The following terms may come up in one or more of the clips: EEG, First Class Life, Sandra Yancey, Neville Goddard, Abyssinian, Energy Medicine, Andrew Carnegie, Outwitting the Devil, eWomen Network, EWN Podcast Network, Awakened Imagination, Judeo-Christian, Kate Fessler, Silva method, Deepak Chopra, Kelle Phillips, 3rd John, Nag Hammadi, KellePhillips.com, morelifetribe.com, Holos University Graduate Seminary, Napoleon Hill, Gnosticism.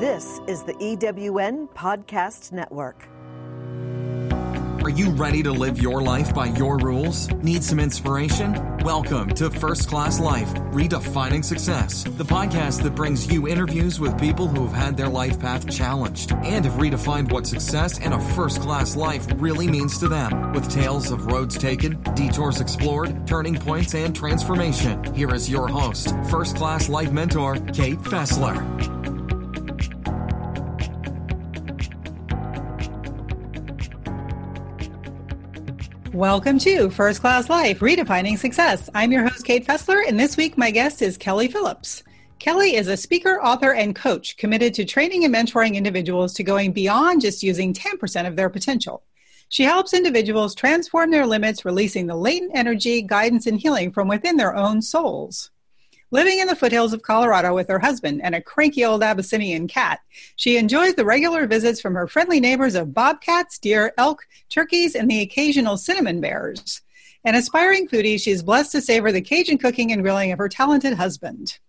This is the EWN Podcast Network. Are you ready to live your life by your rules? Need some inspiration? Welcome to First Class Life, Redefining Success, the podcast that brings you interviews with people who have had their life path challenged and have redefined what success and a first-class life really means to them, with tales of roads taken, detours explored, turning points, and transformation. Here is your host, First Class Life mentor, Kate Fessler. Welcome to First Class Life, Redefining Success. I'm your host, Kate Fessler, and this week my guest is Kelle Phillips. Kelle is a speaker, author, and coach committed to training and mentoring individuals to going beyond just using 10% of their potential. She helps individuals transform their limits, releasing the latent energy, guidance, and healing from within their own souls. Living in the foothills of Colorado with her husband and a cranky old Abyssinian cat, she enjoys the regular visits from her friendly neighbors of bobcats, deer, elk, turkeys, and the occasional cinnamon bears. An aspiring foodie, she's blessed to savor the Cajun cooking and grilling of her talented husband.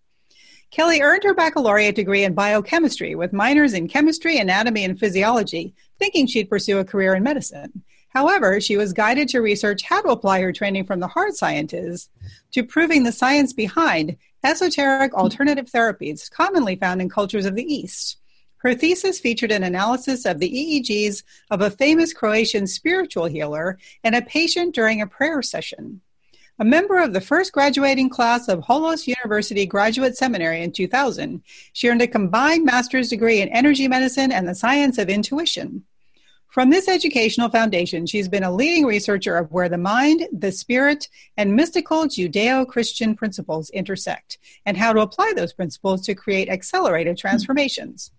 Kelle earned her baccalaureate degree in biochemistry with minors in chemistry, anatomy, and physiology, thinking she'd pursue a career in medicine. However, she was guided to research how to apply her training from the hard sciences to proving the science behind esoteric alternative therapies commonly found in cultures of the East. Her thesis featured an analysis of the EEGs of a famous Croatian spiritual healer and a patient during a prayer session. A member of the first graduating class of Holos University Graduate Seminary in 2000, she earned a combined master's degree in energy medicine and the science of intuition. From this educational foundation, she's been a leading researcher of where the mind, the spirit, and mystical Judeo-Christian principles intersect, and how to apply those principles to create accelerated transformations.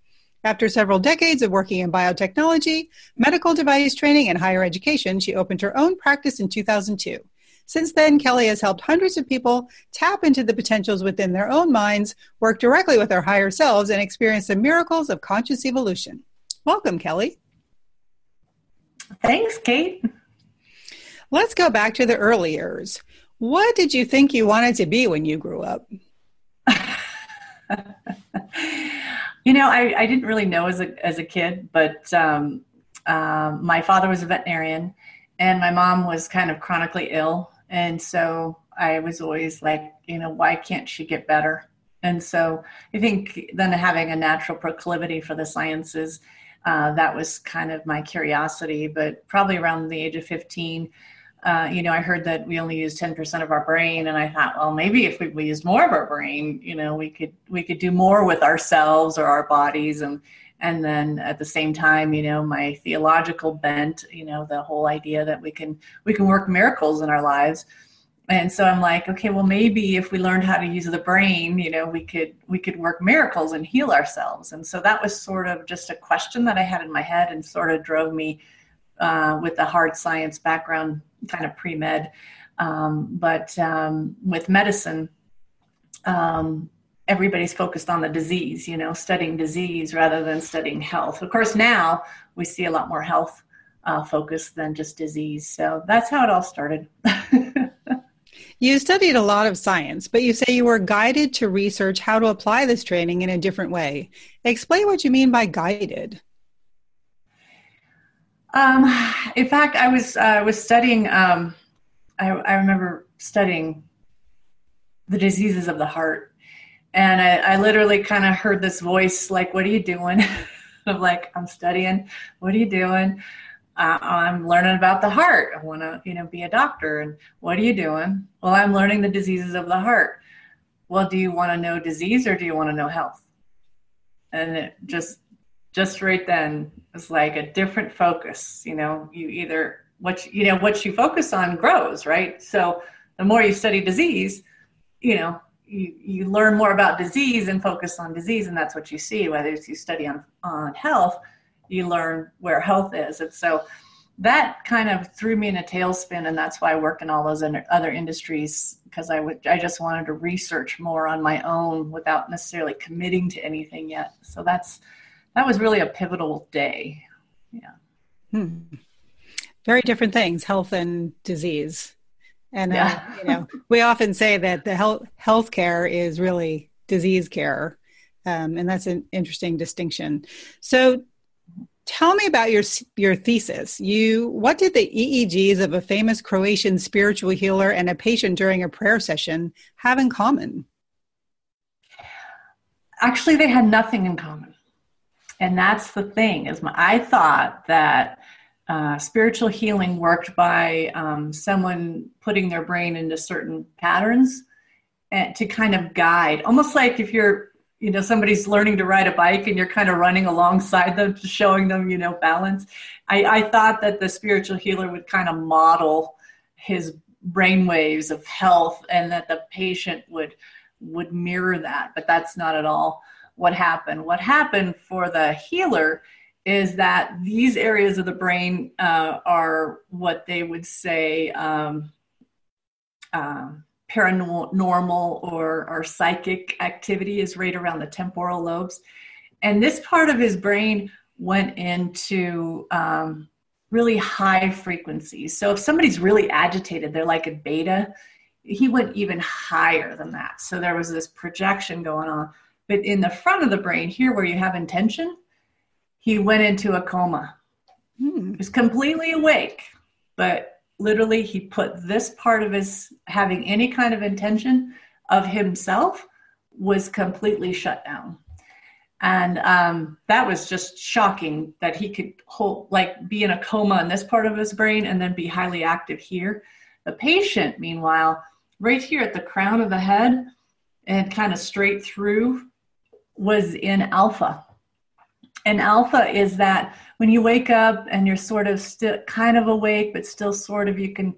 After several decades of working in biotechnology, medical device training, and higher education, she opened her own practice in 2002. Since then, Kelle has helped hundreds of people tap into the potentials within their own minds, work directly with their higher selves, and experience the miracles of conscious evolution. Welcome, Kelle. Thanks, Kate. Let's go back to the early years. What did you think you wanted to be when you grew up? I didn't really know as a kid, but my father was a veterinarian and my mom was kind of chronically ill. And so I was always like, why can't she get better? And so I think then having a natural proclivity for the sciences, that was kind of my curiosity, but probably around the age of 15, I heard that we only use 10% of our brain. And I thought, well, maybe if we used more of our brain, we could do more with ourselves or our bodies. And then at the same time, my theological bent, the whole idea that we can work miracles in our lives. And so I'm like, okay, well, maybe if we learned how to use the brain, we could work miracles and heal ourselves. And so that was sort of just a question that I had in my head and sort of drove me with the hard science background, kind of pre-med. But with medicine, everybody's focused on the disease, studying disease rather than studying health. Of course, now we see a lot more health focus than just disease. So that's how it all started. You studied a lot of science, but you say you were guided to research how to apply this training in a different way. Explain what you mean by guided. In fact, I was studying, I remember studying the diseases of the heart. And I literally kind of heard this voice, like, what are you doing? I'm like, I'm studying. What are you doing? I'm learning about the heart. I want to, be a doctor. And what are you doing? Well, I'm learning the diseases of the heart. Well, do you want to know disease or do you want to know health? And it just right then it's like a different focus. You either what you focus on grows, right? So the more you study disease, you learn more about disease and focus on disease, and that's what you see. Whether it's you study on health, you learn where health is. And so that kind of threw me in a tailspin. And that's why I work in all those other industries, because I just wanted to research more on my own without necessarily committing to anything yet. So that was really a pivotal day. Yeah. Very different things, health and disease. And, we often say that the health care is really disease care. And that's an interesting distinction. So tell me about your thesis. What did the EEGs of a famous Croatian spiritual healer and a patient during a prayer session have in common? Actually, they had nothing in common. And that's the thing, is I thought that spiritual healing worked by someone putting their brain into certain patterns and to kind of guide, almost like if you're, you know, somebody's learning to ride a bike and you're kind of running alongside them, showing them, you know, balance. I thought that the spiritual healer would kind of model his brainwaves of health and that the patient would mirror that, but that's not at all what happened. What happened for the healer is that these areas of the brain are what they would say paranormal or psychic activity is right around the temporal lobes. And this part of his brain went into really high frequencies. So if somebody's really agitated, they're like in beta, he went even higher than that. So there was this projection going on. But in the front of the brain here where you have intention, he went into a coma. He was completely awake, but literally, he put this part of his having any kind of intention of himself was completely shut down. And that was just shocking that he could be in a coma in this part of his brain and then be highly active here. The patient, meanwhile, right here at the crown of the head and kind of straight through was in alpha. And alpha is that when you wake up and you're sort of still kind of awake, but still sort of you can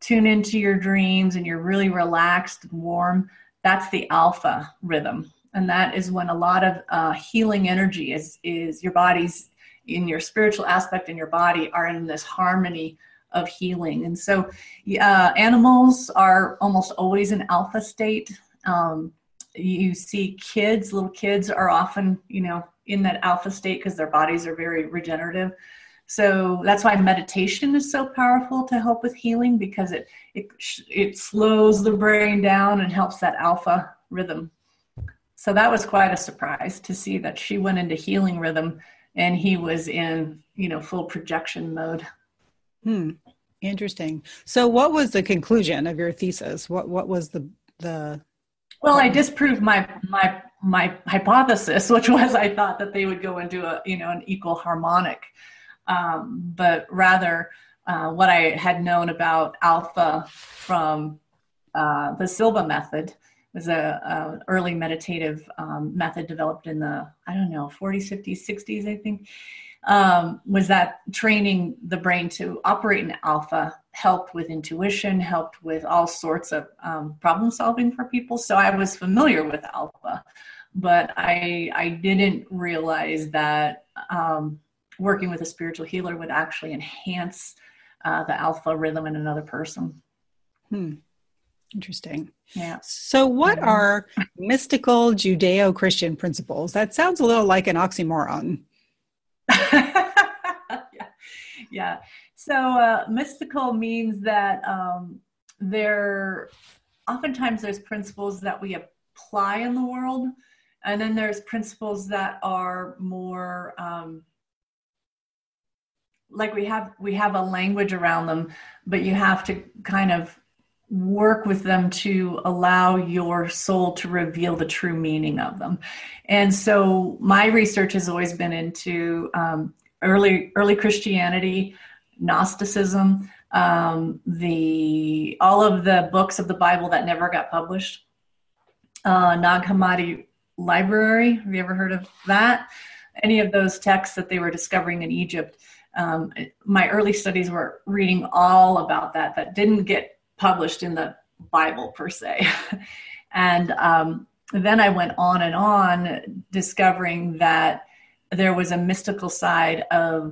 tune into your dreams and you're really relaxed and warm, that's the alpha rhythm. And that is when a lot of healing energy is your body's, in your spiritual aspect in your body are in this harmony of healing. And so animals are almost always in alpha state. You see kids, little kids are often, you know, in that alpha state because their bodies are very regenerative. So that's why meditation is so powerful to help with healing, because it slows the brain down and helps that alpha rhythm. So that was quite a surprise to see that she went into healing rhythm and he was in, you know, full projection mode. Interesting. So what was the conclusion of your thesis? What was the Well, I disproved my hypothesis, which was I thought that they would go into an equal harmonic, but rather what I had known about alpha from the Silva method was a early meditative method developed in the 40s, 50s, 60s I think, was that training the brain to operate in alpha helped with intuition, helped with all sorts of problem solving for people. So I was familiar with alpha, but I didn't realize that working with a spiritual healer would actually enhance the alpha rhythm in another person. Interesting. Yeah. So what are mystical Judeo-Christian principles? That sounds a little like an oxymoron. Yeah. So mystical means that oftentimes there's principles that we apply in the world, and then there's principles that are more like we have a language around them, but you have to kind of work with them to allow your soul to reveal the true meaning of them. And so my research has always been into early Christianity, Gnosticism, all of the books of the Bible that never got published, Nag Hammadi library. Have you ever heard of that? Any of those texts that they were discovering in Egypt. My early studies were reading all about that didn't get published in the Bible per se. And then I went on and on discovering that there was a mystical side of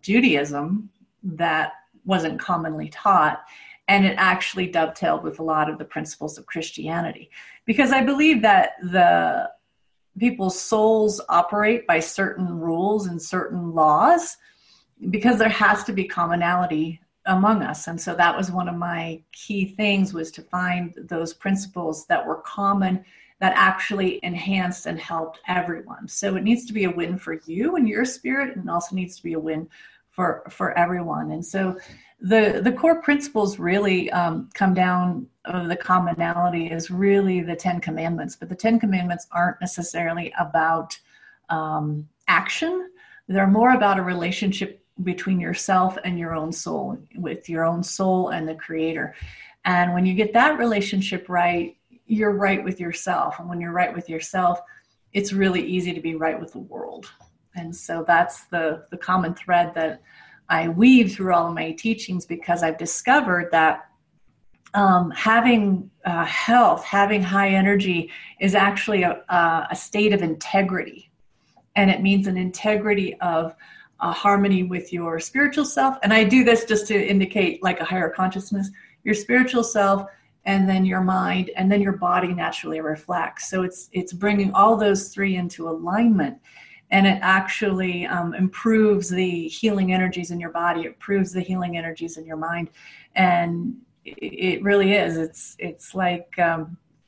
Judaism that wasn't commonly taught. And it actually dovetailed with a lot of the principles of Christianity, because I believe that the people's souls operate by certain rules and certain laws, because there has to be commonality among us. And so that was one of my key things, was to find those principles that were common that actually enhanced and helped everyone. So it needs to be a win for you and your spirit, and it also needs to be a win for everyone. And so the core principles really come down of the commonality is really the 10 commandments, but the 10 commandments aren't necessarily about action. They're more about a relationship between yourself and your own soul, with your own soul and the Creator. And when you get that relationship right, you're right with yourself. And when you're right with yourself, it's really easy to be right with the world. And so that's the common thread that I weave through all of my teachings, because I've discovered that having health, having high energy is actually a state of integrity. And it means an integrity of a harmony with your spiritual self. And I do this just to indicate like a higher consciousness, your spiritual self, and then your mind, and then your body naturally reflects. So it's bringing all those three into alignment. And it actually improves the healing energies in your body. It improves the healing energies in your mind. And it really is. It's like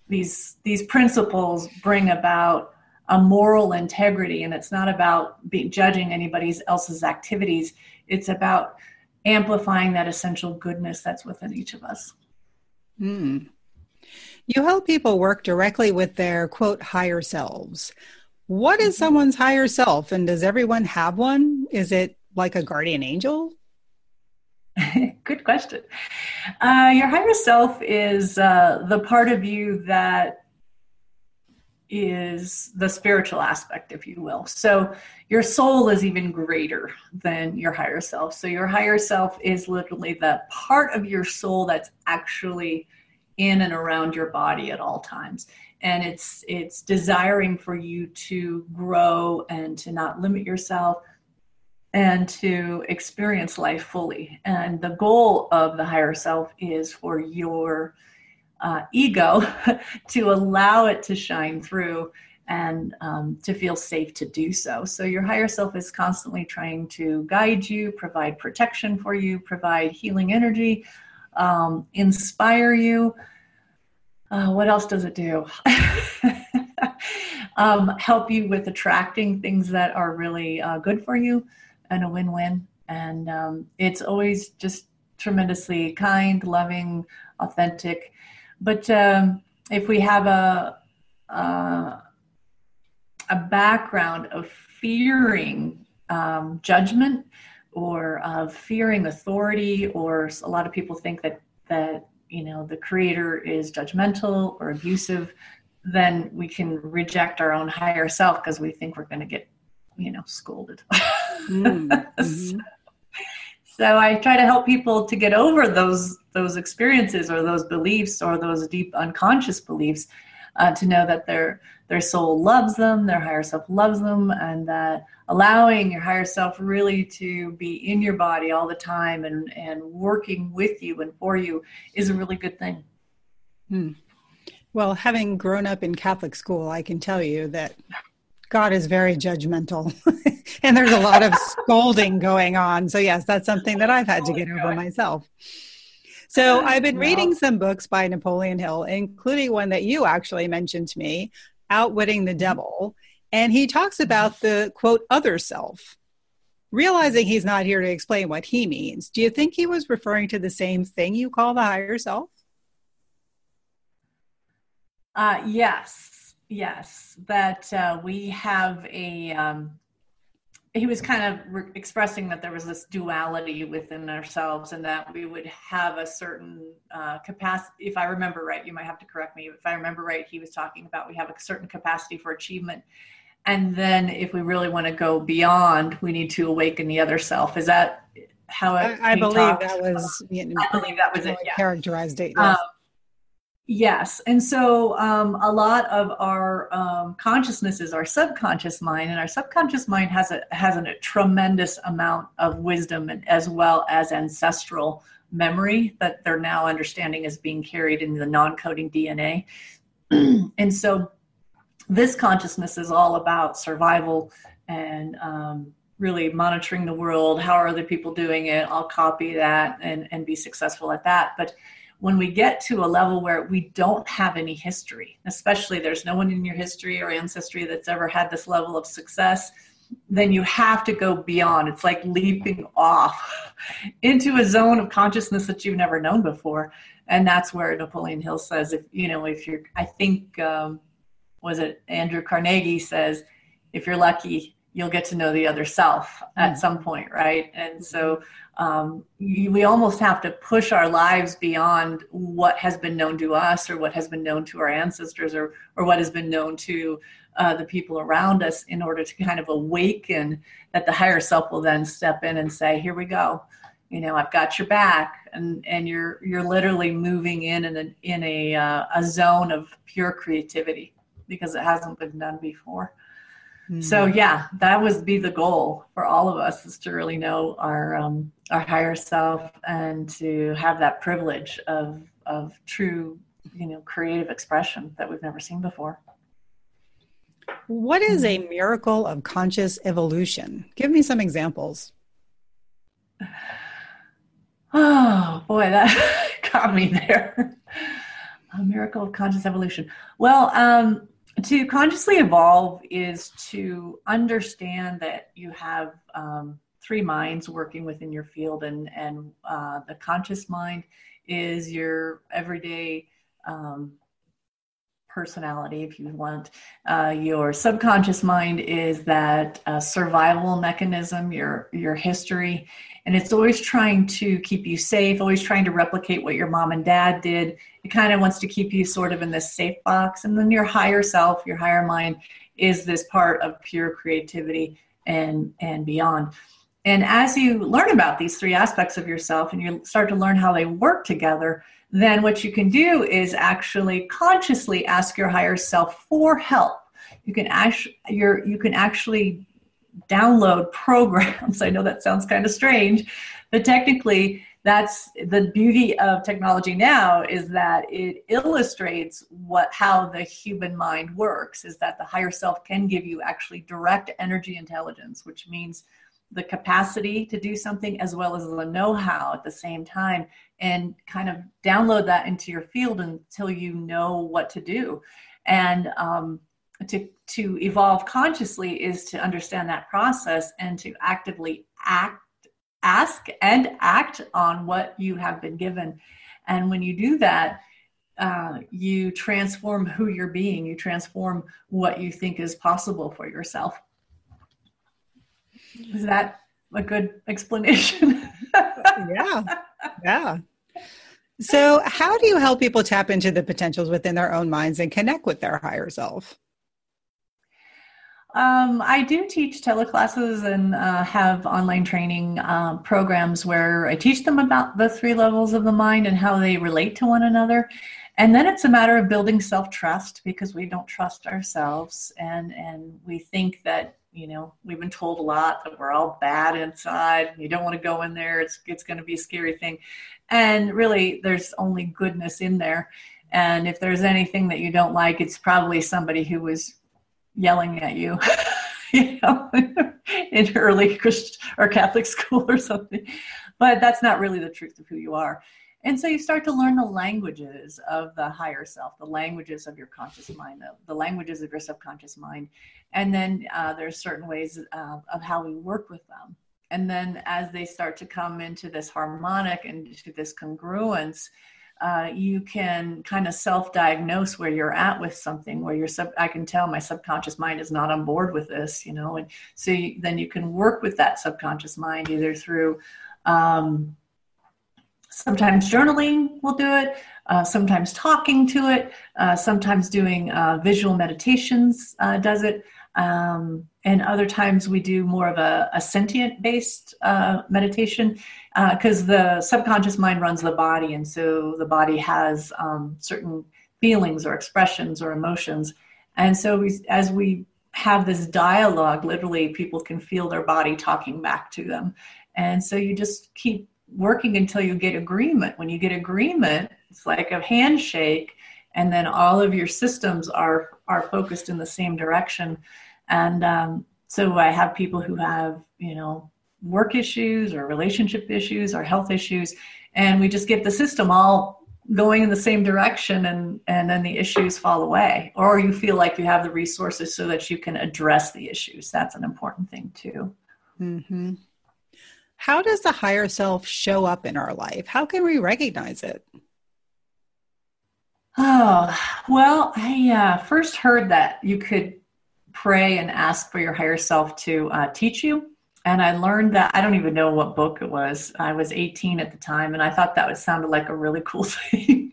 these principles bring about a moral integrity. And it's not about judging anybody else's activities. It's about amplifying that essential goodness that's within each of us. Mm. You help people work directly with their, quote, higher selves. What is someone's higher self, and does everyone have one? Is it like a guardian angel? Good question. Your higher self is the part of you that is the spiritual aspect, if you will. So your soul is even greater than your higher self. So your higher self is literally the part of your soul that's actually in and around your body at all times. And it's desiring for you to grow and to not limit yourself and to experience life fully. And the goal of the higher self is for your ego to allow it to shine through and to feel safe to do so. So your higher self is constantly trying to guide you, provide protection for you, provide healing energy, inspire you. What else does it do? Help you with attracting things that are really good for you and a win-win. And it's always just tremendously kind, loving, authentic. But if we have a background of fearing judgment or of fearing authority, or a lot of people think that you know, the Creator is judgmental or abusive, then we can reject our own higher self because we think we're going to get, you know, scolded. Mm-hmm. So I try to help people to get over those experiences or those beliefs or those deep unconscious beliefs, to know that their soul loves them, their higher self loves them, and that allowing your higher self really to be in your body all the time and working with you and for you is a really good thing. Hmm. Well, having grown up in Catholic school, I can tell you that God is very judgmental and there's a lot of scolding going on. So yes, that's something that I've had to get over myself. So I've been reading some books by Napoleon Hill, including one that you actually mentioned to me, Outwitting the Devil. And he talks about the, quote, other self. Realizing he's not here to explain what he means, do you think he was referring to the same thing you call the higher self? Yes. That we have a... he was kind of expressing that there was this duality within ourselves, and that we would have a certain capacity. If I remember right, you might have to correct me. If I remember right, he was talking about we have a certain capacity for achievement. And then if we really want to go beyond, we need to awaken the other self. Is that how I believe talked? I believe that was it. Yeah. Characterized it. Yes. Yes. And so a lot of our consciousness is our subconscious mind, and our subconscious mind has a tremendous amount of wisdom, and as well as ancestral memory that they're now understanding is being carried in the non-coding DNA. And so this consciousness is all about survival and really monitoring the world. How are other people doing it? I'll copy that and be successful at that. But when we get to a level where we don't have any history, especially there's no one in your history or ancestry that's ever had this level of success, then you have to go beyond. It's like leaping off into a zone of consciousness that you've never known before. And that's where Napoleon Hill says, I think Andrew Carnegie says, if you're lucky, you'll get to know the other self at some point, right? And so we almost have to push our lives beyond what has been known to us or what has been known to our ancestors or what has been known to the people around us in order to kind of awaken that the higher self will then step in and say, here we go. You know, I've got your back, and you're literally moving in a zone of pure creativity because it hasn't been done before. So yeah, that would be the goal for all of us, is to really know our higher self and to have that privilege of true, creative expression that we've never seen before. What is a miracle of conscious evolution? Give me some examples. Oh boy, that got me there. A miracle of conscious evolution. Well, to consciously evolve is to understand that you have three minds working within your field, and the conscious mind is your everyday personality, if you want. Your subconscious mind is that survival mechanism, your history, and it's always trying to keep you safe, always trying to replicate what your mom and dad did. It kind of wants to keep you sort of in this safe box. And then your higher self, your higher mind, is this part of pure creativity and beyond. And as you learn about these three aspects of yourself and you start to learn how they work together, then what you can do is actually consciously ask your higher self for help. You can actually download programs. I know that sounds kind of strange, but technically that's the beauty of technology now, is that it illustrates how the human mind works, is that the higher self can give you actually direct energy intelligence, which means the capacity to do something as well as the know-how at the same time, and kind of download that into your field until you know what to do. And to evolve consciously is to understand that process and to actively ask and act on what you have been given. And when you do that, you transform who you're being, you transform what you think is possible for yourself. Is that a good explanation? Yeah. So how do you help people tap into the potentials within their own minds and connect with their higher self? I do teach teleclasses and have online training programs where I teach them about the three levels of the mind and how they relate to one another. And then it's a matter of building self-trust, because we don't trust ourselves, and we think that, we've been told a lot that we're all bad inside. You don't want to go in there. It's going to be a scary thing. And really, there's only goodness in there. And if there's anything that you don't like, it's probably somebody who was yelling at you, in early Christian or Catholic school or something. But that's not really the truth of who you are. And so you start to learn the languages of the higher self, the languages of your conscious mind, the languages of your subconscious mind. And then there's certain ways of how we work with them. And then as they start to come into this harmonic and into this congruence, you can kind of self-diagnose where you're at with something, where I can tell my subconscious mind is not on board with this, And so then you can work with that subconscious mind either through... sometimes journaling will do it, sometimes talking to it, sometimes doing visual meditations does it, and other times we do more of a sentient-based meditation, because the subconscious mind runs the body, and so the body has certain feelings or expressions or emotions. And so as we have this dialogue, literally people can feel their body talking back to them. And so you just keep working until you get agreement. When you get agreement, it's like a handshake, and then all of your systems are focused in the same direction. And so I have people who have, work issues or relationship issues or health issues, and we just get the system all going in the same direction, and then the issues fall away, or you feel like you have the resources so that you can address the issues. That's an important thing too. Mm-hmm. How does the higher self show up in our life? How can we recognize it? Oh, well, I first heard that you could pray and ask for your higher self to teach you. And I learned that, I don't even know what book it was. I was 18 at the time, and I thought that sounded like a really cool thing.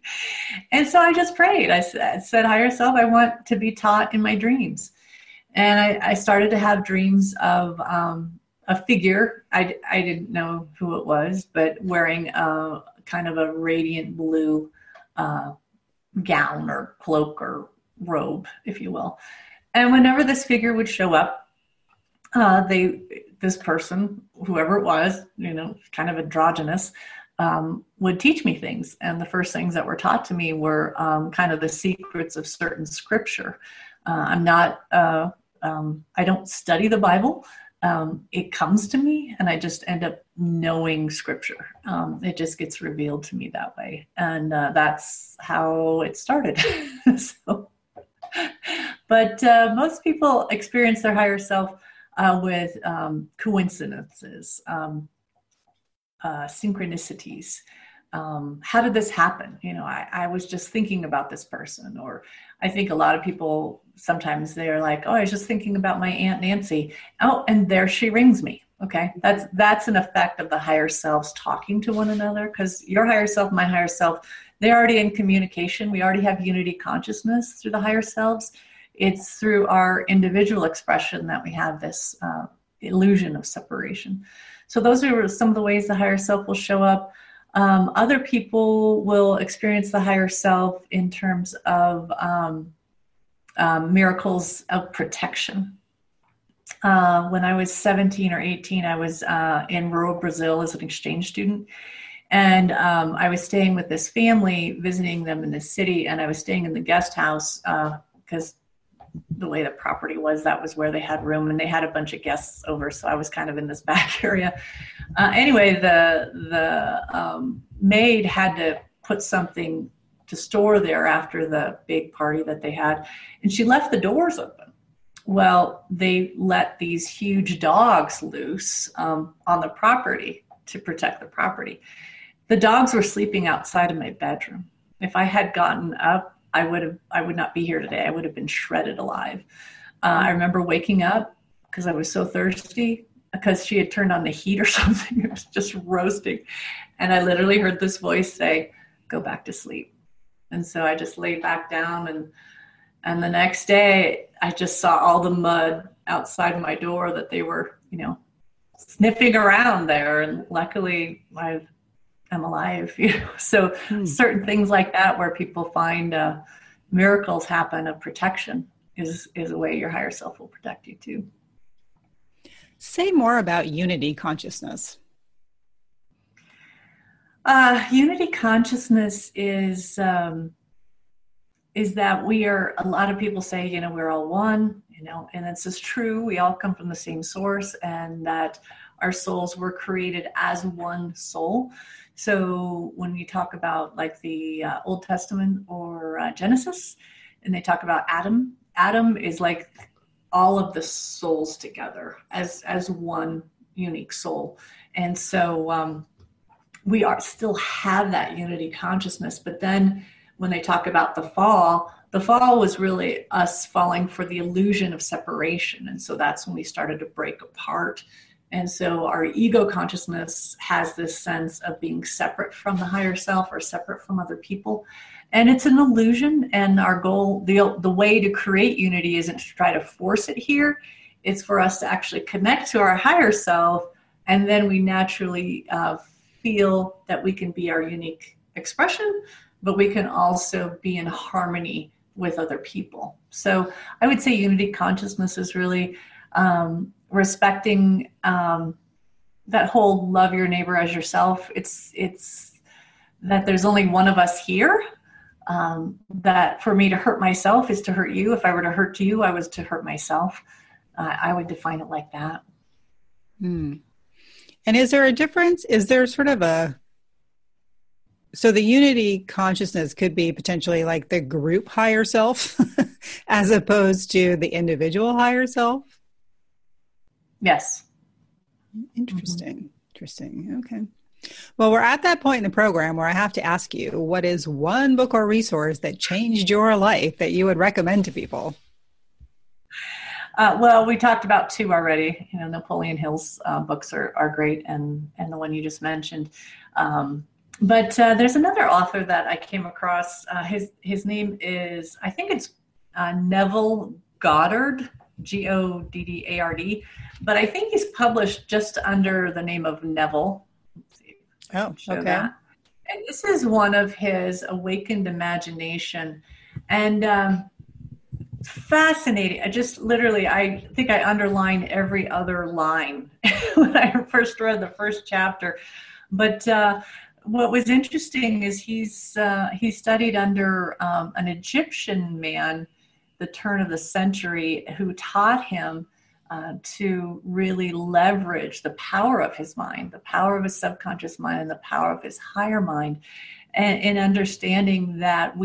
And so I just prayed. I said, higher self, I want to be taught in my dreams. And I started to have dreams of a figure. I didn't know who it was, but wearing a kind of a radiant blue gown or cloak or robe, if you will. And whenever this figure would show up, this person, whoever it was, you know, kind of androgynous, would teach me things. And the first things that were taught to me were kind of the secrets of certain scripture. I don't study the Bible. It comes to me, and I just end up knowing scripture. It just gets revealed to me that way. And that's how it started. But most people experience their higher self with coincidences, synchronicities. How did this happen? You know, I was just thinking about this person. Or I think a lot of people, sometimes they're like, oh, I was just thinking about my Aunt Nancy. Oh, and there she rings me. Okay. That's an effect of the higher selves talking to one another, because your higher self, my higher self, they're already in communication. We already have unity consciousness through the higher selves. It's through our individual expression that we have this illusion of separation. So those are some of the ways the higher self will show up. Other people will experience the higher self in terms of miracles of protection. When I was 17 or 18, I was in rural Brazil as an exchange student. And I was staying with this family, visiting them in the city. And I was staying in the guest house because the way the property was, that was where they had room, and they had a bunch of guests over. So I was kind of in this back area. Anyway, the maid had to put something to store there after the big party that they had. And she left the doors open. Well, they let these huge dogs loose on the property to protect the property. The dogs were sleeping outside of my bedroom. If I had gotten up, I would not be here today. I would have been shredded alive. I remember waking up because I was so thirsty because she had turned on the heat or something. It was just roasting. And I literally heard this voice say, go back to sleep. And so I just laid back down, and the next day I just saw all the mud outside my door that they were, you know, sniffing around there. And luckily I'm alive, you know. So certain things like that, where people find miracles happen of protection, is a way your higher self will protect you too. Say more about unity consciousness. Unity consciousness is that we are, a lot of people say, you know, we're all one, you know, and this is true. We all come from the same source, and that our souls were created as one soul. So when we talk about like the Old Testament or Genesis, and they talk about Adam, Adam is like all of the souls together as one unique soul. And so we are still have that unity consciousness. But then when they talk about the fall was really us falling for the illusion of separation. And so that's when we started to break apart. And so our ego consciousness has this sense of being separate from the higher self or separate from other people. And it's an illusion. And our goal, the way to create unity isn't to try to force it here. It's for us to actually connect to our higher self. And then we naturally feel that we can be our unique expression, but we can also be in harmony with other people. So I would say unity consciousness is really respecting that whole love your neighbor as yourself. It's that there's only one of us here, that for me to hurt myself is to hurt you. If I were to hurt you, I was to hurt myself. I would define it like that. And is there a difference? Is there sort of a So the unity consciousness could be potentially like the group higher self as opposed to the individual higher self? Yes. Interesting. Mm-hmm. Interesting. Okay. Well, we're at that point in the program where I have to ask you, what is one book or resource that changed your life that you would recommend to people? Well, we talked about two already. You know, Napoleon Hill's books are great, and the one you just mentioned. But there's another author that I came across. His name is, I think it's Neville Goddard, Goddard, but I think he's published just under the name of Neville. Let's see if I can show that. And this is one of his, Awakened Imagination, and fascinating. I just literally, I think I underlined every other line when I first read the first chapter. But what was interesting is he studied under an Egyptian man, the turn of the century, who taught him to really leverage the power of his mind, the power of his subconscious mind, and the power of his higher mind, and in understanding that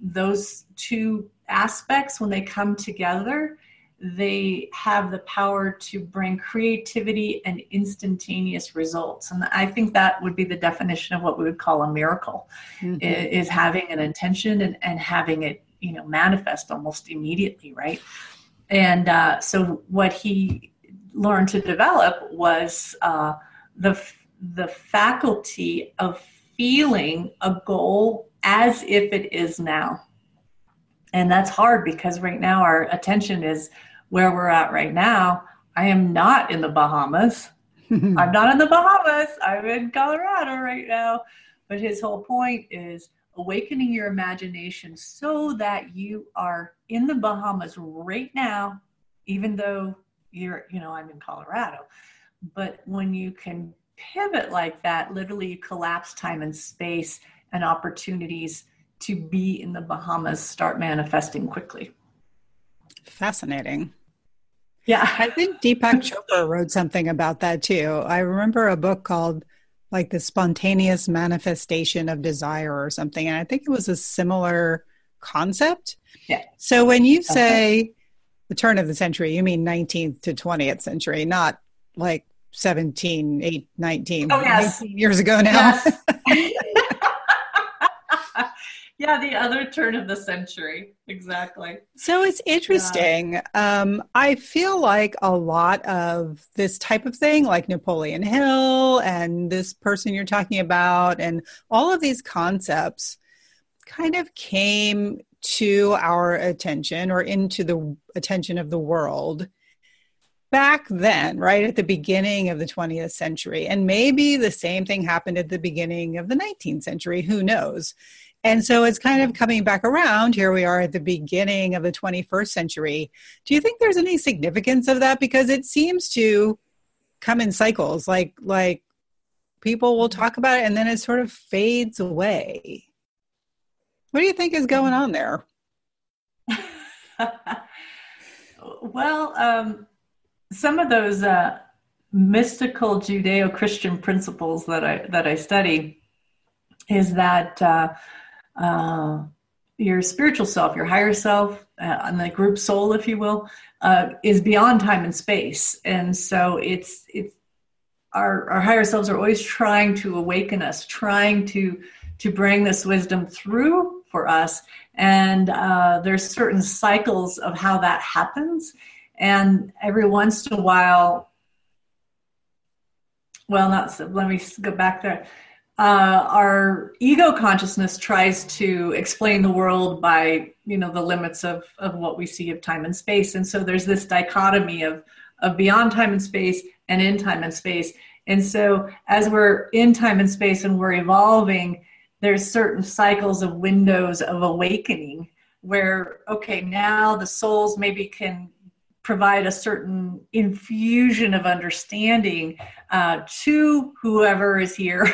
those two aspects, when they come together, they have the power to bring creativity and instantaneous results. And I think that would be the definition of what we would call a miracle, mm-hmm. is having an intention and having it, you know, manifest almost immediately, right? And so what he learned to develop was the faculty of feeling a goal as if it is now. And that's hard, because right now our attention is where we're at right now. I am not in the Bahamas. I'm not in the Bahamas. I'm in Colorado right now. But his whole point is awakening your imagination so that you are in the Bahamas right now, even though I'm in Colorado. But when you can pivot like that, literally you collapse time and space, and opportunities to be in the Bahamas start manifesting quickly. Fascinating. Yeah. I think Deepak Chopra wrote something about that too. I remember a book called like The Spontaneous Manifestation of Desire or something. And I think it was a similar concept. Yeah. So when you say the turn of the century, you mean 19th to 20th century, not like 19 years ago now. Yes. Yeah, the other turn of the century. Exactly. So it's interesting. Yeah. I feel like a lot of this type of thing, like Napoleon Hill and this person you're talking about, and all of these concepts kind of came to our attention or into the attention of the world back then, right at the beginning of the 20th century. And maybe the same thing happened at the beginning of the 19th century. Who knows? And so it's kind of coming back around. Here we are at the beginning of the 21st century. Do you think there's any significance of that? Because it seems to come in cycles, like people will talk about it and then it sort of fades away. What do you think is going on there? Well, some of those mystical Judeo-Christian principles that I study is that your spiritual self, your higher self, and the group soul, if you will, is beyond time and space. And so it's our higher selves are always trying to awaken us, trying to bring this wisdom through for us. And there's certain cycles of how that happens. And every once in a while, let me go back there. Our ego consciousness tries to explain the world by, the limits of what we see of time and space. And so there's this dichotomy of beyond time and space and in time and space. And so as we're in time and space and we're evolving, there's certain cycles of windows of awakening where, now the souls maybe can provide a certain infusion of understanding to whoever is here.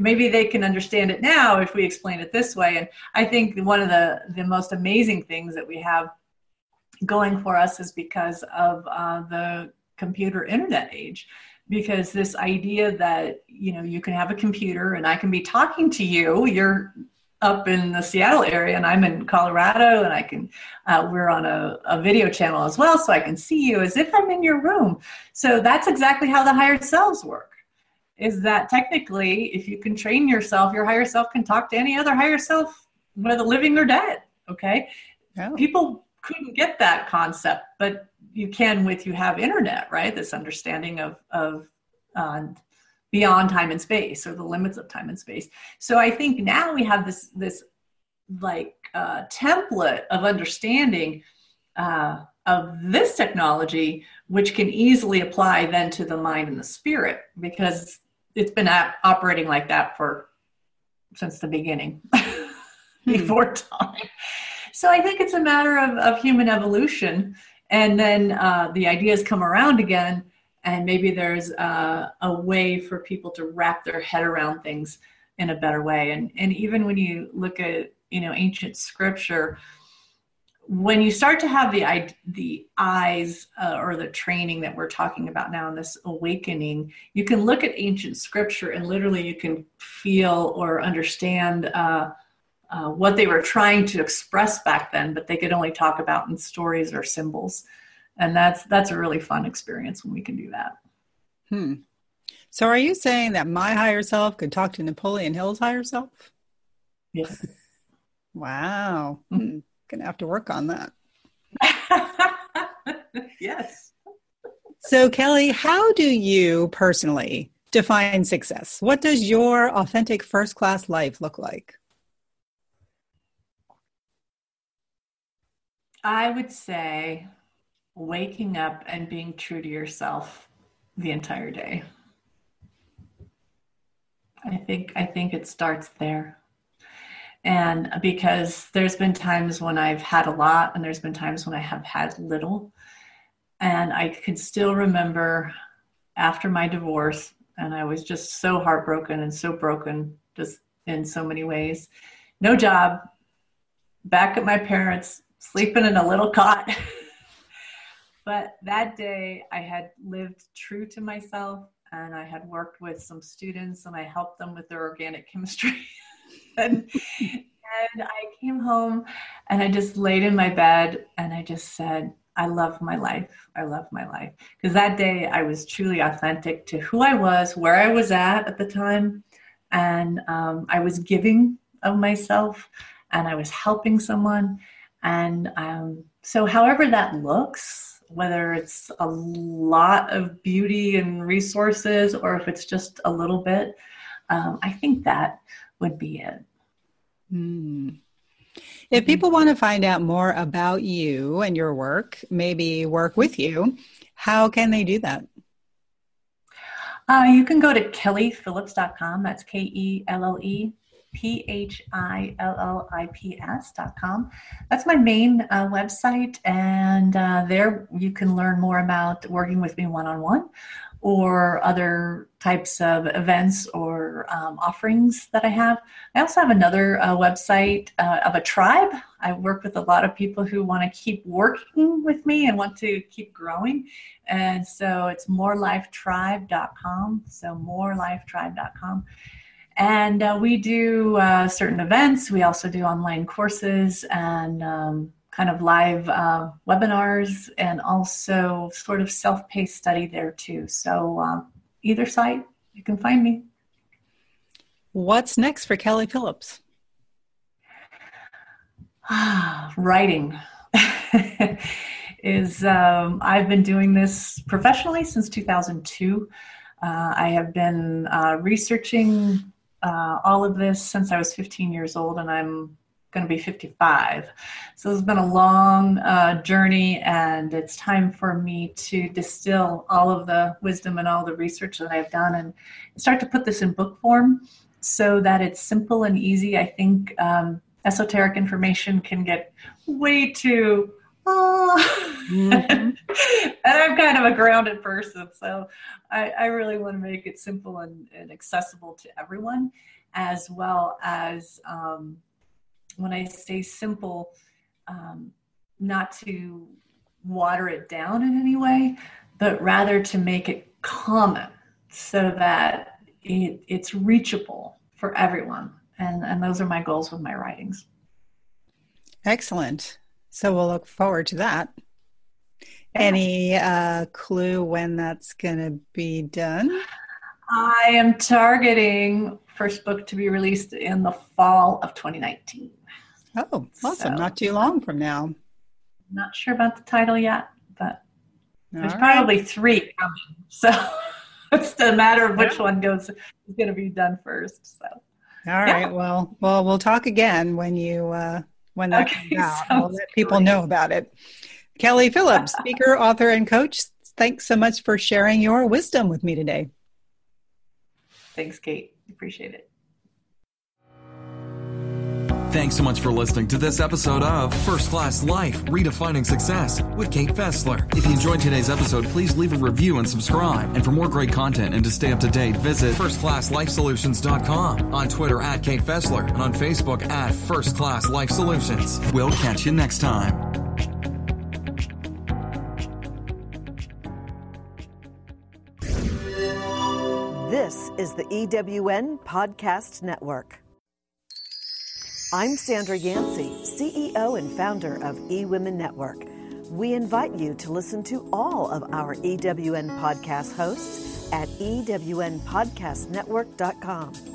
Maybe they can understand it now if we explain it this way. And I think one of the most amazing things that we have going for us is because of the computer internet age. because this idea that, you know, you can have a computer and I can be talking to you, you're up in the Seattle area and I'm in Colorado, and I can, we're on a video channel as well, so I can see you as if I'm in your room. So that's exactly how the higher selves work, is that technically if you can train yourself, your higher self can talk to any other higher self, whether living or dead, okay? Yeah. People couldn't get that concept, but you can with, you have internet, right? This understanding of beyond time and space, or the limits of time and space. So I think now we have this template of understanding of this technology, which can easily apply then to the mind and the spirit, because it's been operating like that since the beginning, before time. So I think it's a matter of human evolution. And then the ideas come around again, and maybe there's a way for people to wrap their head around things in a better way. And even when you look at, you know, ancient scripture, when you start to have the eyes or the training that we're talking about now in this awakening, you can look at ancient scripture and literally you can feel or understand what they were trying to express back then, but they could only talk about in stories or symbols. And that's a really fun experience when we can do that. So are you saying that my higher self could talk to Napoleon Hill's higher self? Yes. Wow. Gonna have to work on that. Yes. So Kelle, how do you personally define success? What does your authentic first-class life look like? I would say waking up and being true to yourself the entire day. I think it starts there. And because there's been times when I've had a lot and there's been times when I have had little. And I can still remember after my divorce, and I was just so heartbroken and so broken, just in so many ways. No job, back at my parents', sleeping in a little cot. But that day I had lived true to myself, and I had worked with some students and I helped them with their organic chemistry. And I came home and I just laid in my bed and I just said, I love my life. I love my life. Because that day I was truly authentic to who I was, where I was at the time. And I was giving of myself and I was helping someone. And so however that looks, whether it's a lot of beauty and resources or if it's just a little bit, I think that would be it. If people want to find out more about you and your work, maybe work with you, how can they do that? You can go to KellePhillips.com. That's KellePhillips.com. That's my main website. And there you can learn more about working with me one-on-one or other types of events or offerings that I have. I also have another website of a tribe. I work with a lot of people who want to keep working with me and want to keep growing. And so it's morelifetribe.com. So morelifetribe.com. And we do certain events. We also do online courses and kind of live webinars, and also sort of self-paced study there too. So either site, you can find me. What's next for Kelle Phillips? Writing is, I've been doing this professionally since 2002. I have been researching all of this since I was 15 years old, and I'm going to be 55. So it's been a long journey, and it's time for me to distill all of the wisdom and all the research that I've done and start to put this in book form so that it's simple and easy. I think esoteric information can get way too and I'm kind of a grounded person, so I really want to make it simple and accessible to everyone, as well as when I say simple, not to water it down in any way, but rather to make it common, so that it's reachable for everyone. And those are my goals with my writings. Excellent. So we'll look forward to that. Any clue when that's going to be done? I am targeting first book to be released in the fall of 2019. Oh, awesome. So, not too long from now. Not sure about the title yet, but there's probably three coming. So it's a matter of which one goes is going to be done first. So. All right. Well, we'll talk again when you when that comes out. We'll let people know about it. Kelle Phillips, speaker, author, and coach, thanks so much for sharing your wisdom with me today. Thanks, Kate. Appreciate it. Thanks so much for listening to this episode of First Class Life, Redefining Success with Kate Fessler. If you enjoyed today's episode, please leave a review and subscribe. And for more great content and to stay up to date, visit firstclasslifesolutions.com, on Twitter @Kate Fessler, and on Facebook @First Class Life Solutions. We'll catch you next time. This is the EWN Podcast Network. I'm Sandra Yancey, CEO and founder of eWomen Network. We invite you to listen to all of our EWN podcast hosts at ewnpodcastnetwork.com.